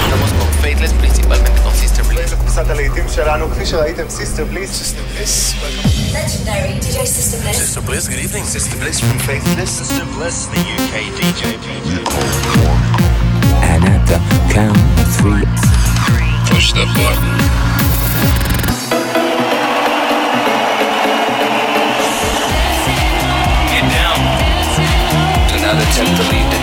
estamos con Faithless, principalmente con Sister Bliss. קבוצת הלהיטים שלנו, כפי שראיתם, Sister Bliss. Sister Bliss, legendary DJ Sister Bliss. Sister Bliss, good evening. Sister Bliss from Faithless. Sister Bliss, the UK DJ. And at the count of three, push the button. Attempt to leave the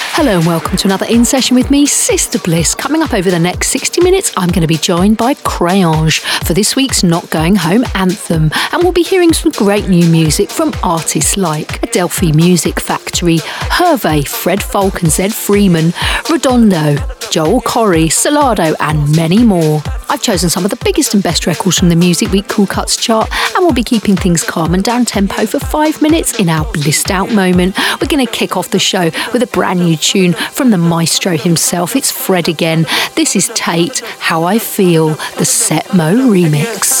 Hello and welcome to another In Session with me, Sister Bliss. Coming up over the next 60 minutes, I'm going to be joined by Créange for this week's Not Going Home Anthem. And we'll be hearing some great new music from artists like Adelphi Music Factory, Hervé, Fred Falk and Zed Freeman, Redondo, Joel Corry, Salado and many more. I've chosen some of the biggest and best records from the Music Week Cool Cuts chart, and we'll be keeping things calm and down-tempo for 5 minutes in our blissed out moment. We're going to kick off the show with a brand new tune from the maestro himself. It's Fred Again. This is Tate, How I Feel, the Setmo remix.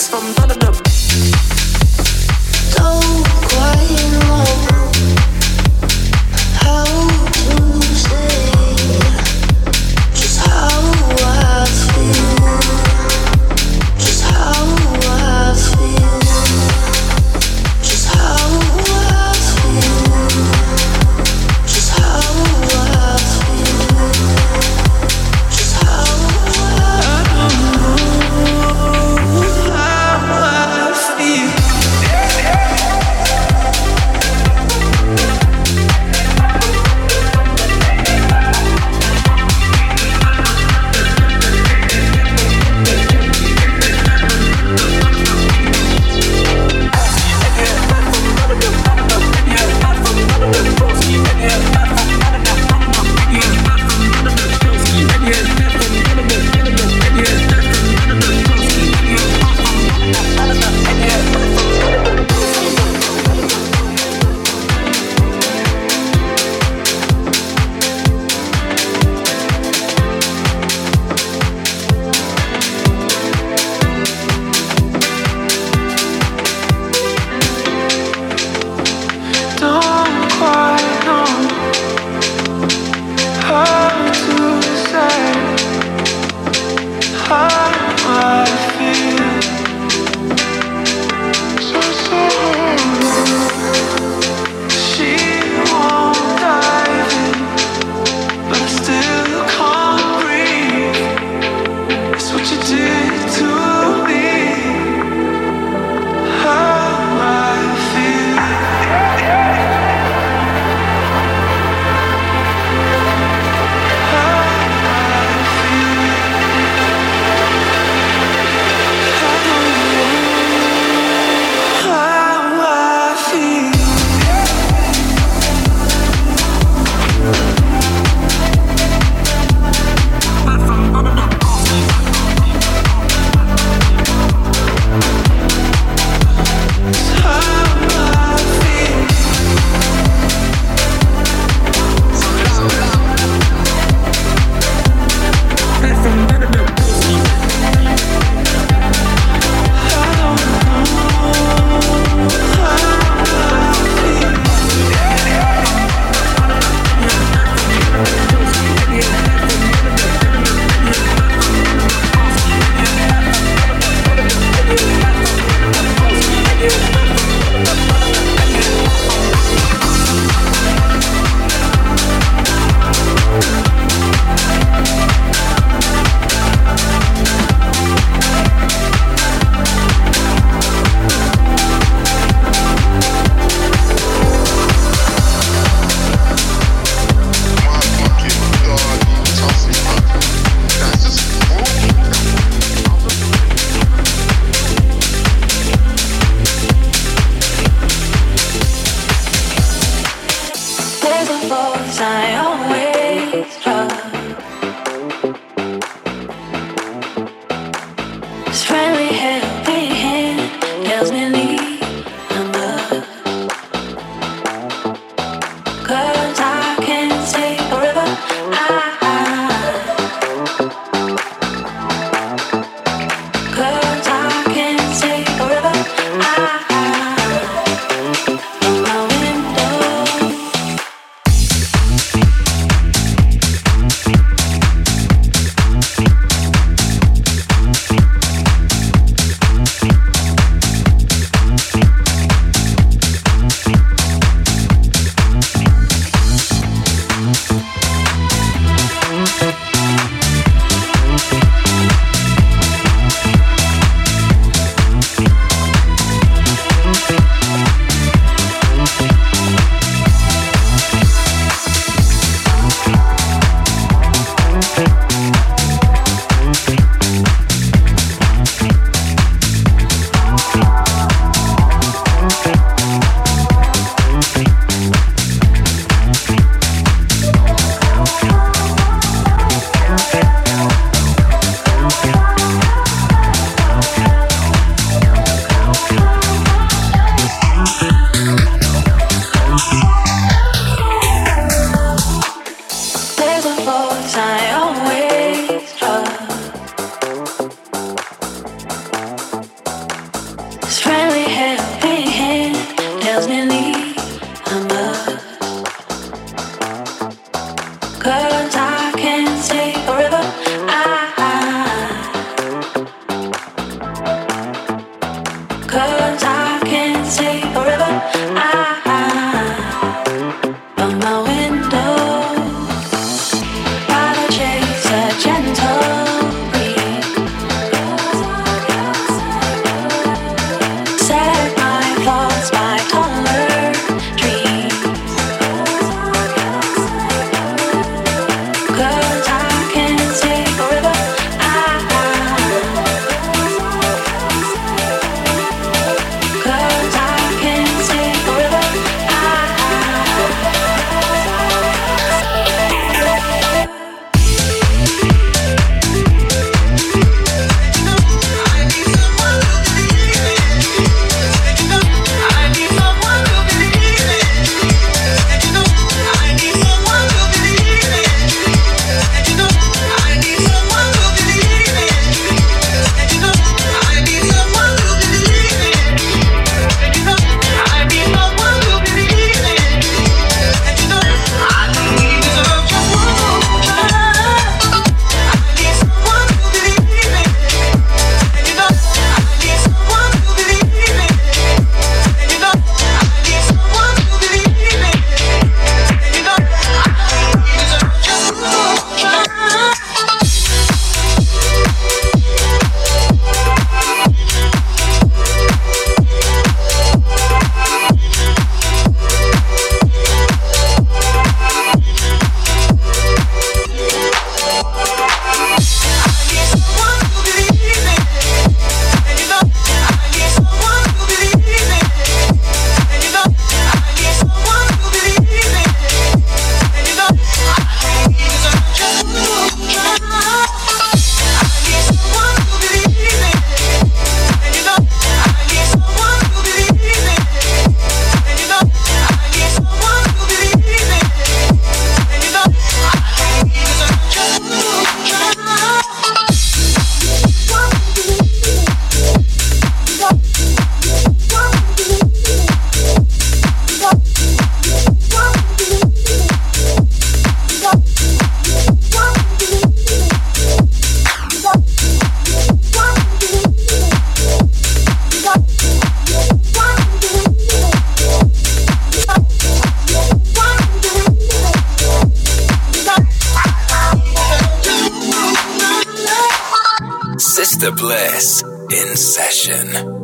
Bliss in session.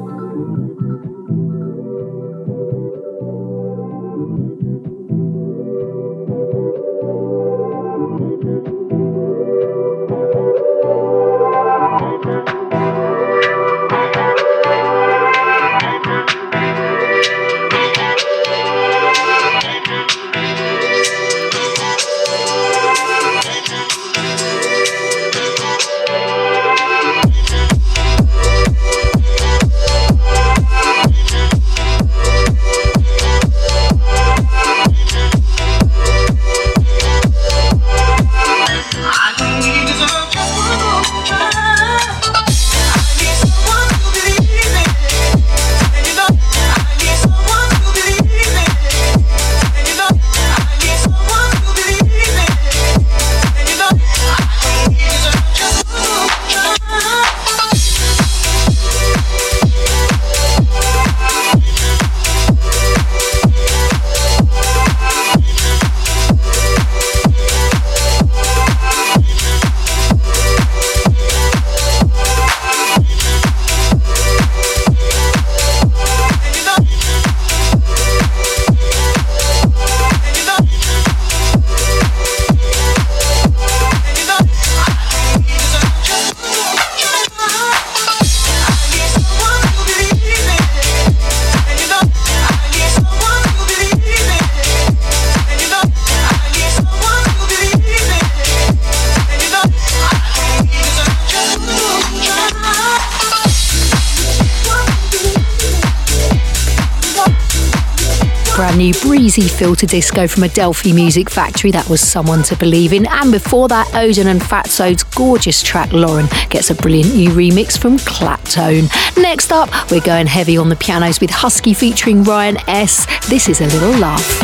New breezy filter disco from Adelphi Music Factory. That was Someone to Believe In. And before that, Odin and Fatso's gorgeous track Lauren gets a brilliant new remix from Claptone. Next up, we're going heavy on the pianos with Husky featuring Ryan S. This is A Little Love.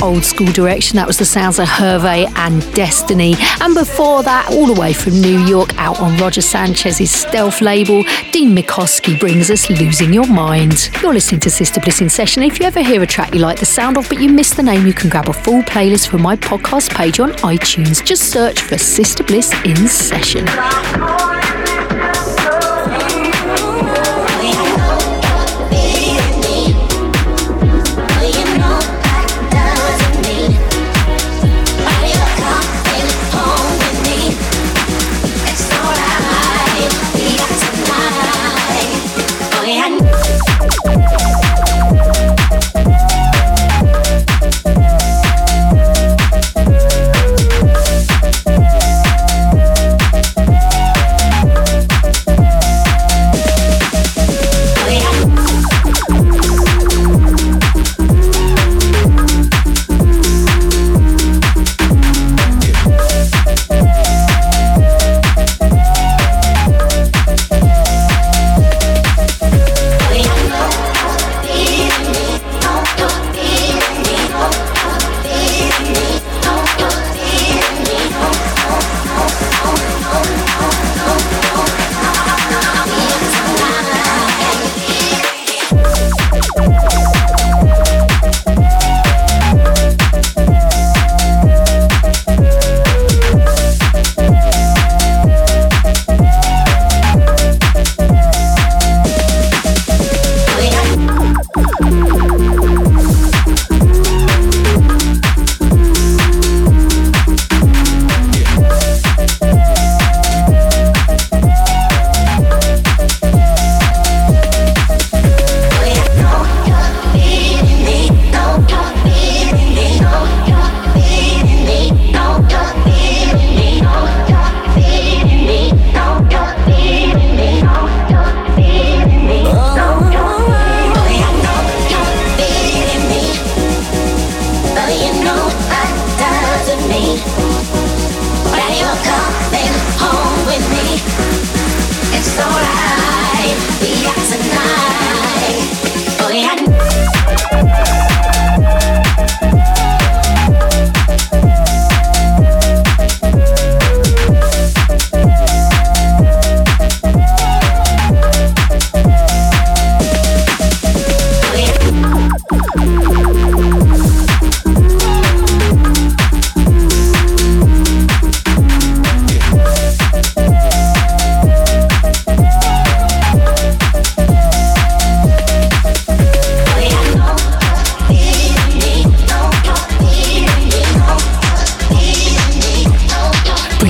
Old school direction. That was the sounds of Hervé and Destiny, and before that, all the way from New York, out on Roger Sanchez's Stealth label, Dean Mikoski brings us Losing Your Mind. You're listening to Sister Bliss in Session. If you ever hear a track you like the sound of but you miss the name, you can grab a full playlist from my podcast page on iTunes. Just search for Sister Bliss in Session.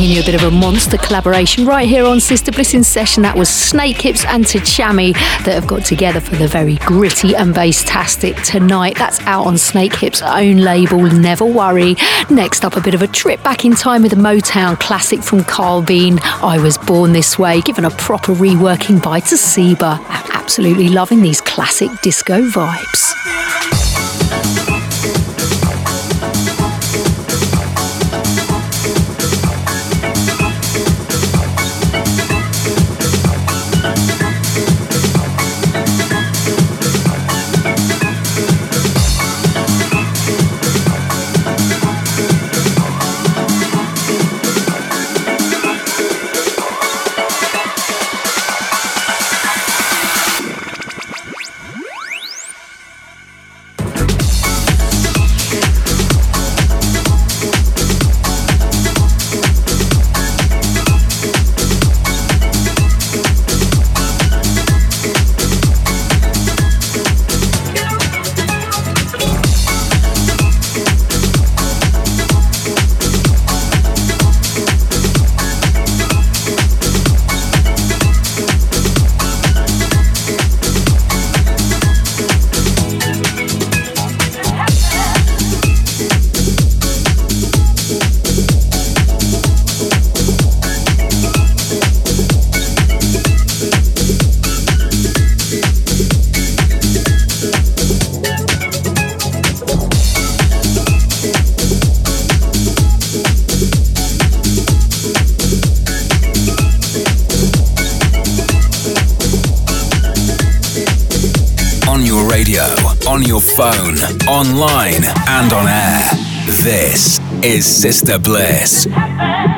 bringing you a bit of a monster collaboration right here on Sister Bliss in Session. That was Snake Hips and Tchami that have got together for the very gritty and bass-tastic Tonight. That's out on Snake Hips' own label, Never Worry. Next up, a bit of a trip back in time with a Motown classic from Carl Bean, I Was Born This Way, given a proper reworking by Tseba. I'm absolutely loving these classic disco vibes. Phone, online, and on air. This is Sister Bliss. It's happened.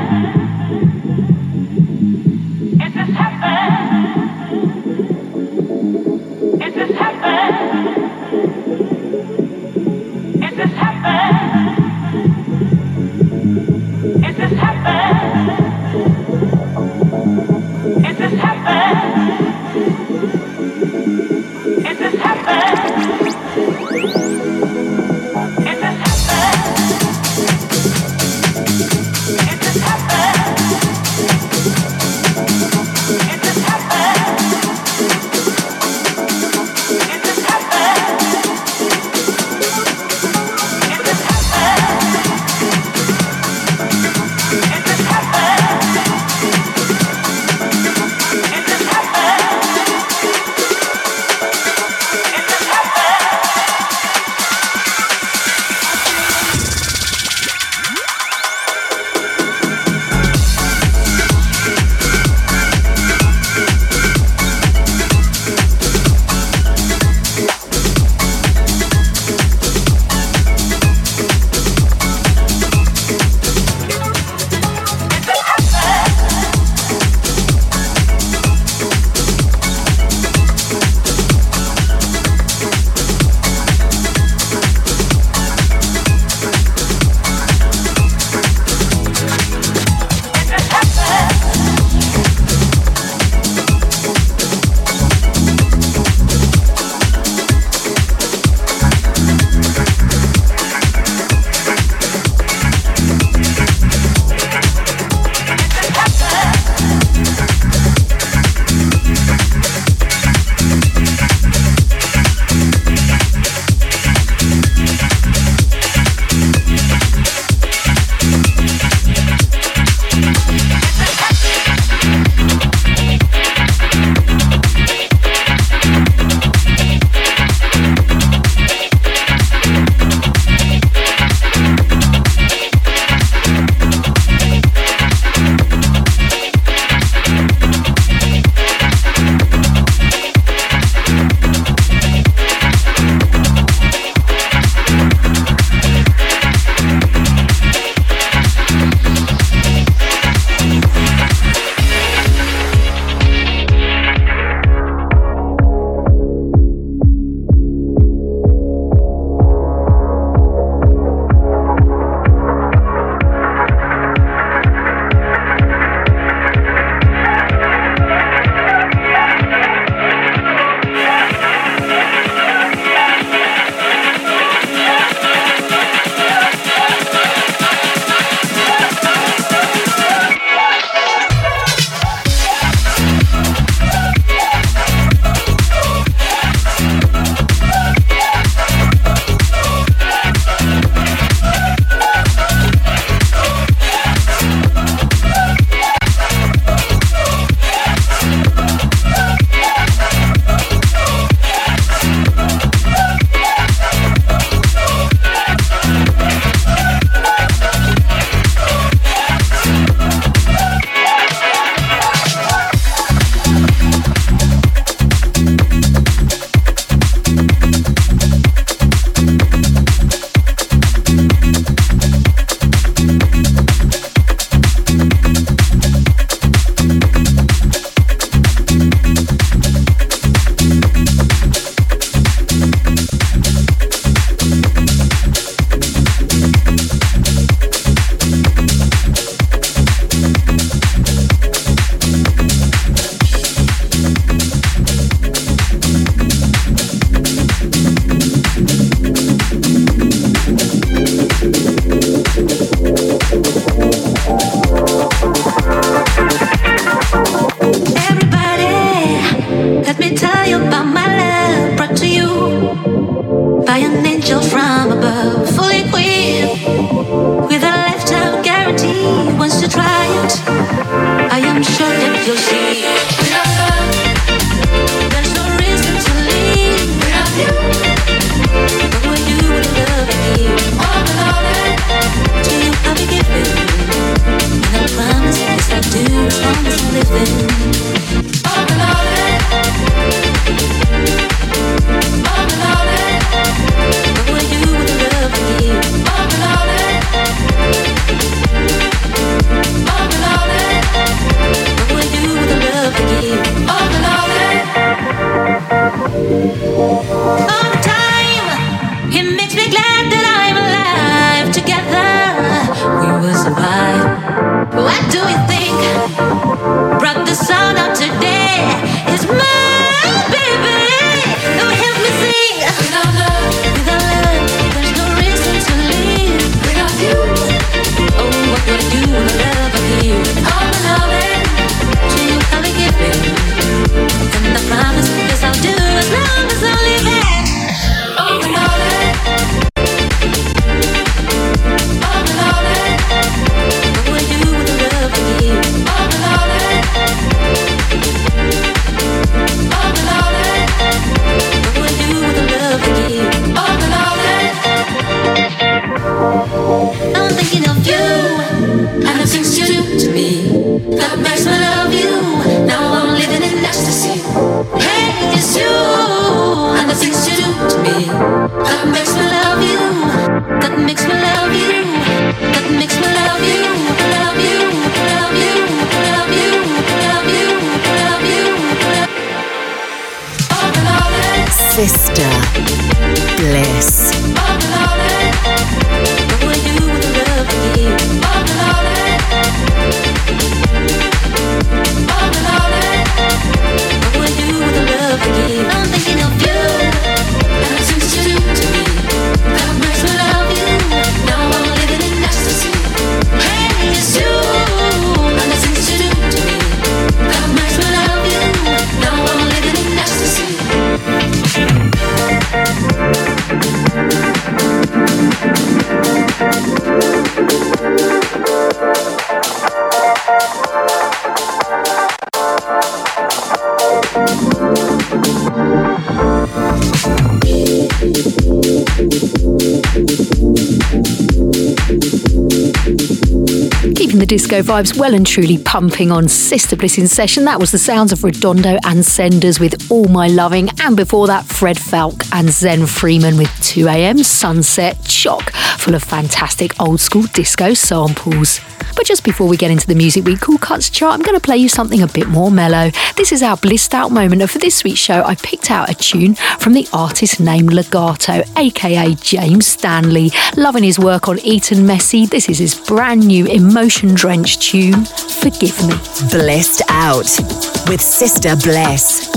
to try it. I am sure that you'll see it. There's no reason to leave without you. But when you would love me, all alone, to you I'll be giving. And I promise, yes I do, as long as I'm living. All alone, all alone, but when you would love me, all alone. All the time, it makes me glad that I'm alive. Together, we will survive. What do you think brought the sound up today? It's my baby. Come help me sing. Without love, there's no reason to live. Without you, oh, what would I do with love here? All the loving to you, I'll be giving, and I promise this I'll do as long as I'm living. All the loving, all the loving, what would you with the love I give? All the loving, all the loving, what would you with the love I give? All the loving, I'm thinking of you. And the things you do to me, that makes me love you. Now I'm living in ecstasy. Hey, it's you. And the things you do to me, that makes me love you. That makes me love you. That makes me love you. Love you, love you, love you, love you, love you, love you. All the loving, Sister Bliss. All the loving, but when you would love me. I'm thinking of you, and the things you do to me, that makes me love you. Now I'm living in ecstasy. Hey, it's you, and the things you do to me, that makes me love you. Now I'm living in ecstasy. Keeping the disco vibes well and truly pumping on Sister Bliss in Session. That was the sounds of Redondo and Senders with All My Loving, and before that Fred Falk and Zed Freeman with 2am Sunset, chock full of fantastic old school disco samples. But just before we get into the Music Week Cool Cuts chart, I'm going to play you something a bit more mellow. This is our blissed out moment, and for this week's show, I picked out a tune from the artist named Legato, aka James Stanley. Loving his work on Eton Messy, this is his brand new emotion-drenched tune, Forgive Me. Blissed Out with Sister Bliss.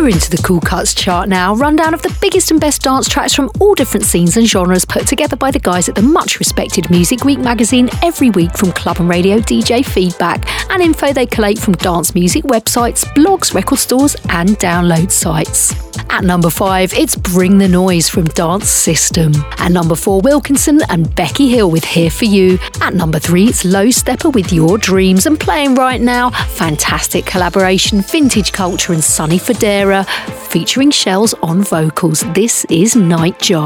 We're into the Cool Cuts chart now. Rundown of the biggest and best dance tracks from all different scenes and genres put together by the guys at the much-respected Music Week magazine every week from club and radio DJ feedback and info they collate from dance music websites, blogs, record stores and download sites. At number 5, it's Bring the Noise from Dance System. At number 4, Wilkinson and Becky Hill with Here For You. At number 3, it's Low Stepper with Your Dreams. And playing right now, fantastic collaboration, Vintage Culture and Sunny Fodera, featuring Shells on vocals. This is Nightjar.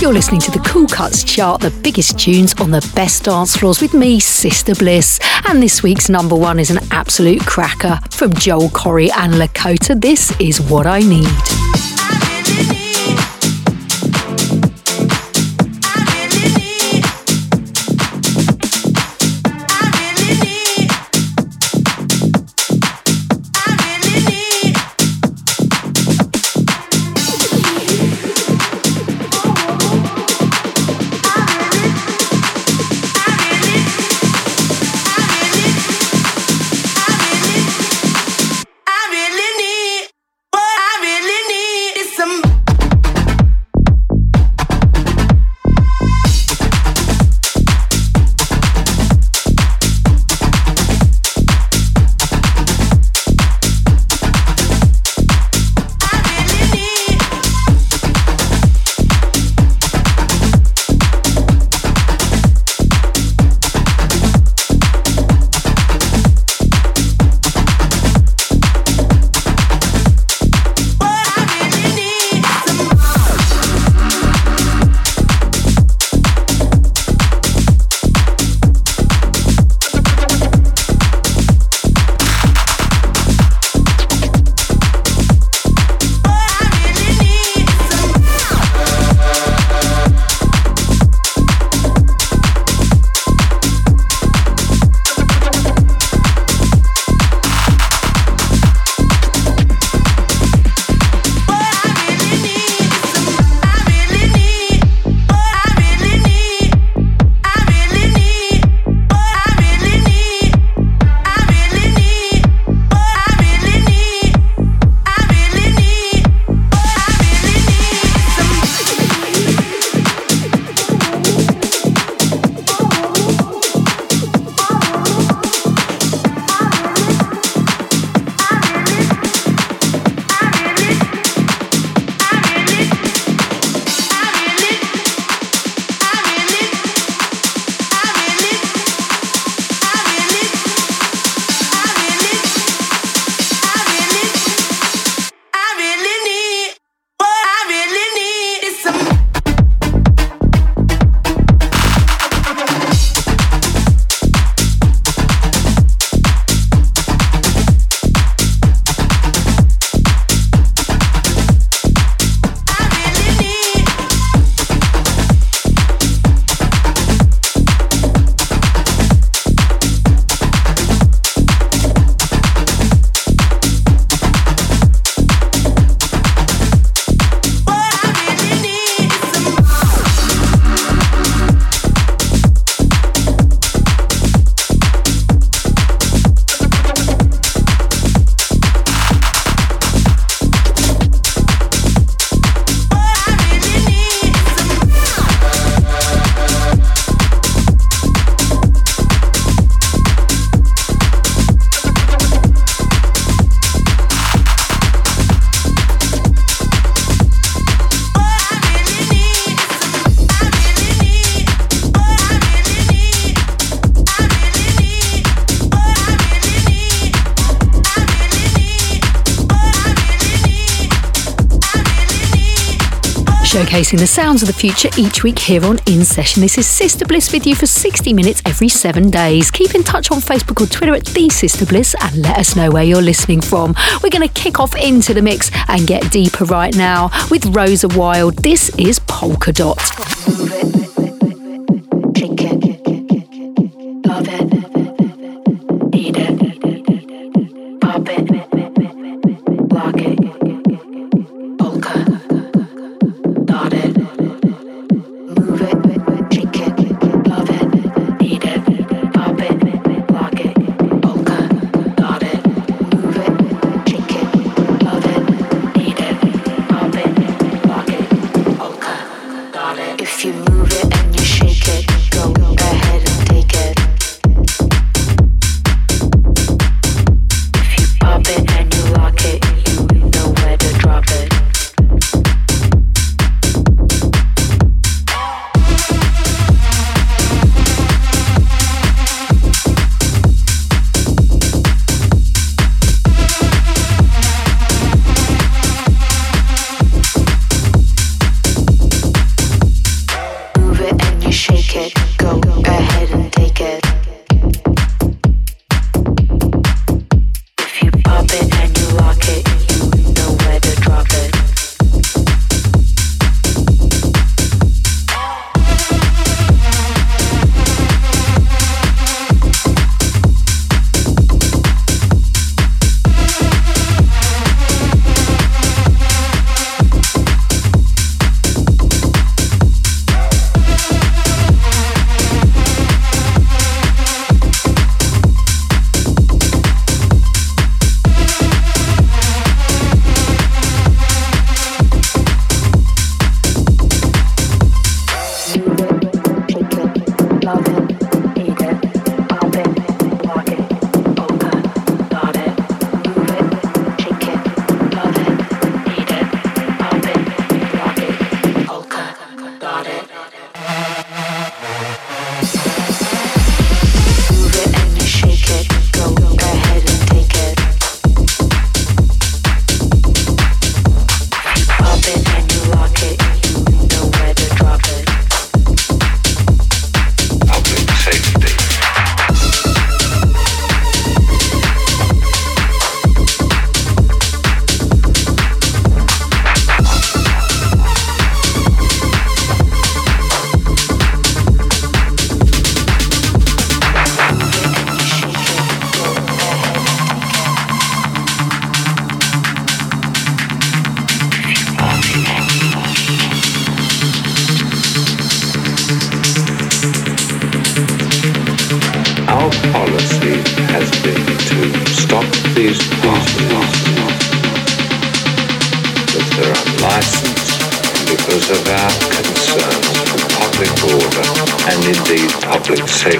You're listening to the Cool Cuts chart, the biggest tunes on the best dance floors with me, Sister Bliss. And this week's number one is an absolute cracker from Joel Corry and Lakota. This is What I Need. Lindy. showcasing the sounds of the future each week here on In Session. This is Sister Bliss with you for 60 minutes every 7 days. Keep in touch on Facebook or Twitter at The Sister Bliss and let us know where you're listening from. We're going to kick off into the mix and get deeper right now with Rosa Wild. This is Polka Dot. Take it. Love it. Eat it. Pop it. Block it.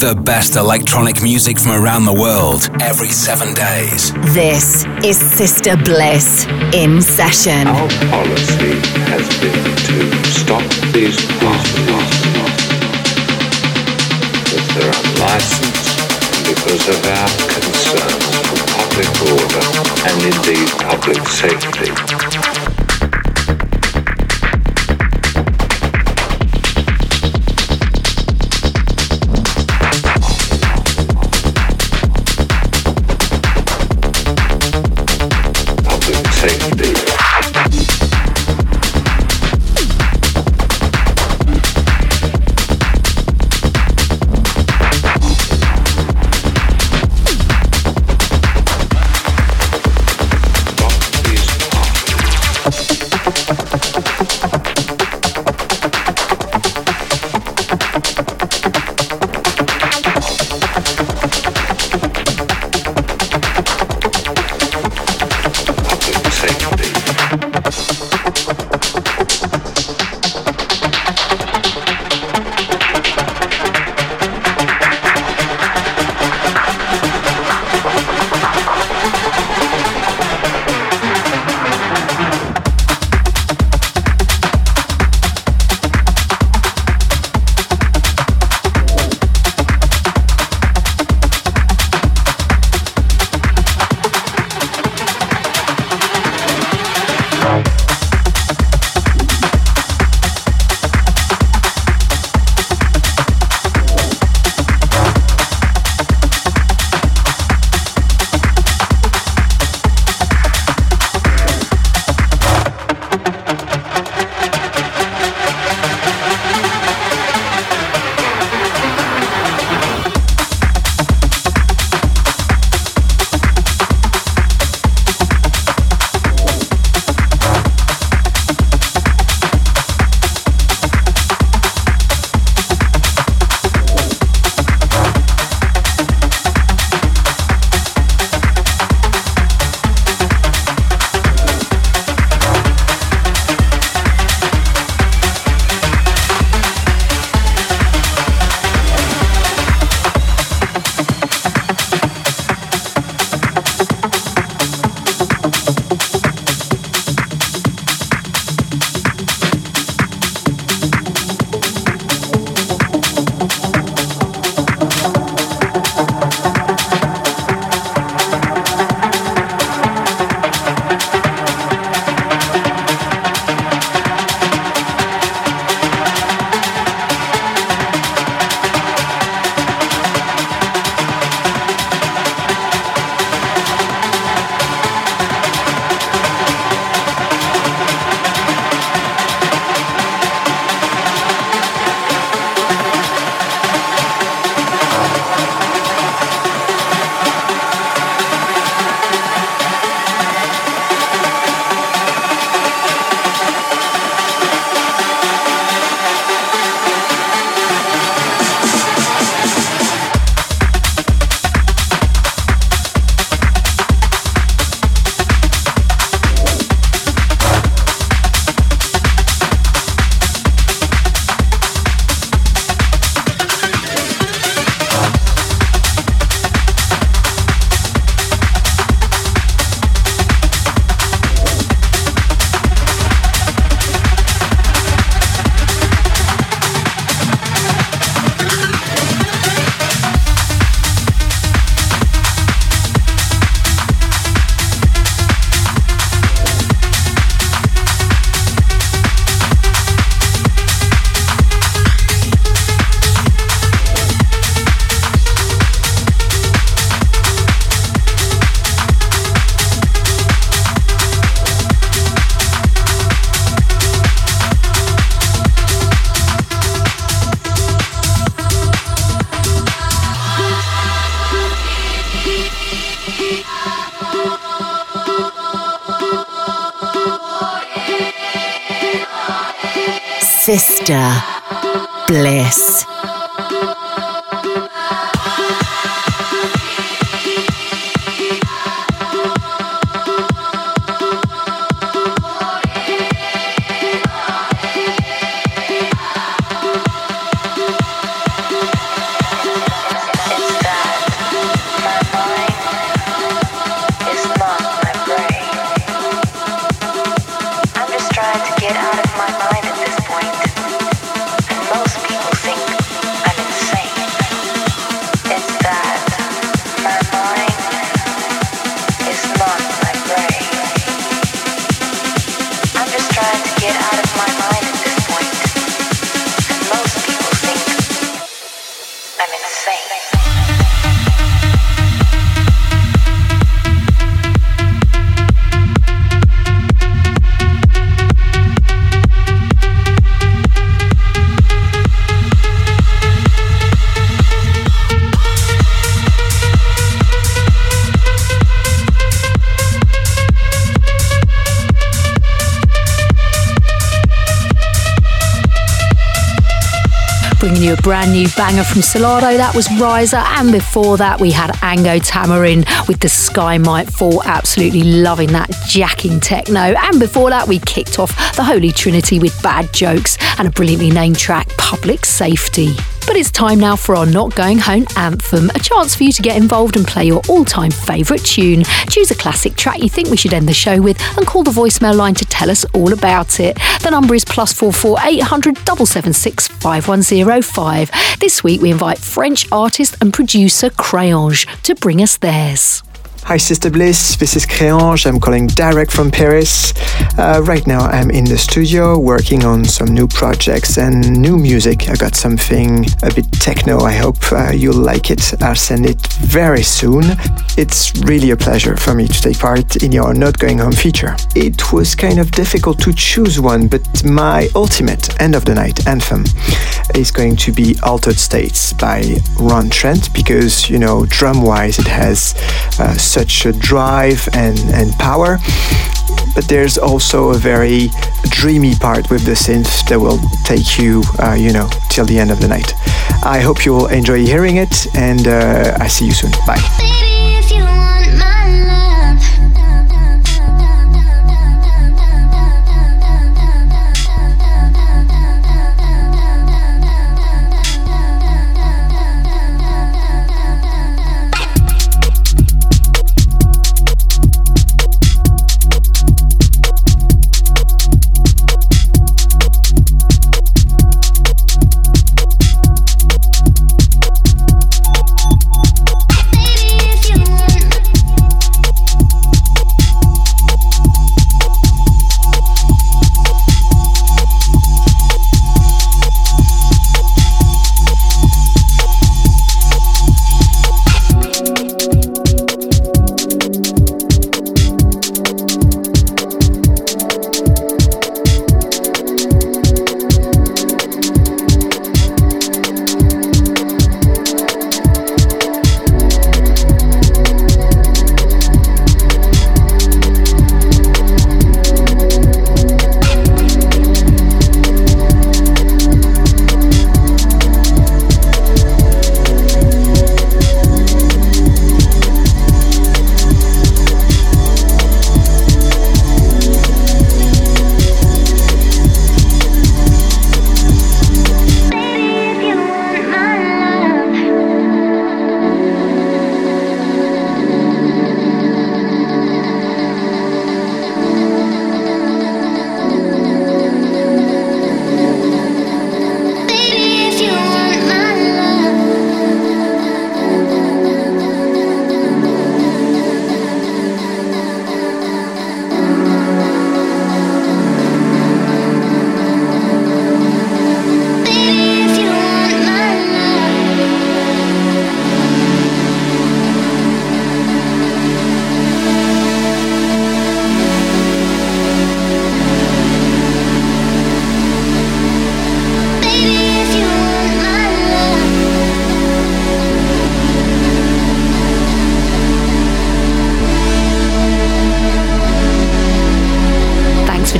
The best electronic music from around the world every 7 days. This is Sister Bliss in Session. Our policy has been to stop these parties if they're unlicensed, because of our concerns for public order and indeed public safety. Sister Bliss. Most people think I'm insane. bringing you a brand new banger from Salado. That was Riser, and before that we had Ango Tamarin with The Sky Might Fall. Absolutely loving that jacking techno. And before that we kicked off the Holy Trinity with Bad Jokes and a brilliantly named track, Public Safety. But it's time now for our Not Going Home Anthem, a chance for you to get involved and play your all-time favourite tune. Choose a classic track you think we should end the show with and call the voicemail line to tell us all about it. The number is +44 800 776 5105. This week we invite French artist and producer Créange to bring us theirs. Hi Sister Bliss, this is Créange. I'm calling direct from Paris. Right now I'm in the studio working on some new projects and new music. I got something a bit techno. I hope you'll like it. I'll send it very soon. It's really a pleasure for me to take part in your Not Going Home feature. It was kind of difficult to choose one, but my ultimate end of the night anthem is going to be Altered States by Ron Trent, because, you know, drum-wise it has such a drive and power, but there's also a very dreamy part with the synth that will take you, till the end of the night. I hope you'll enjoy hearing it, and I see you soon. Bye. Baby, if you want my love.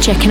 Checking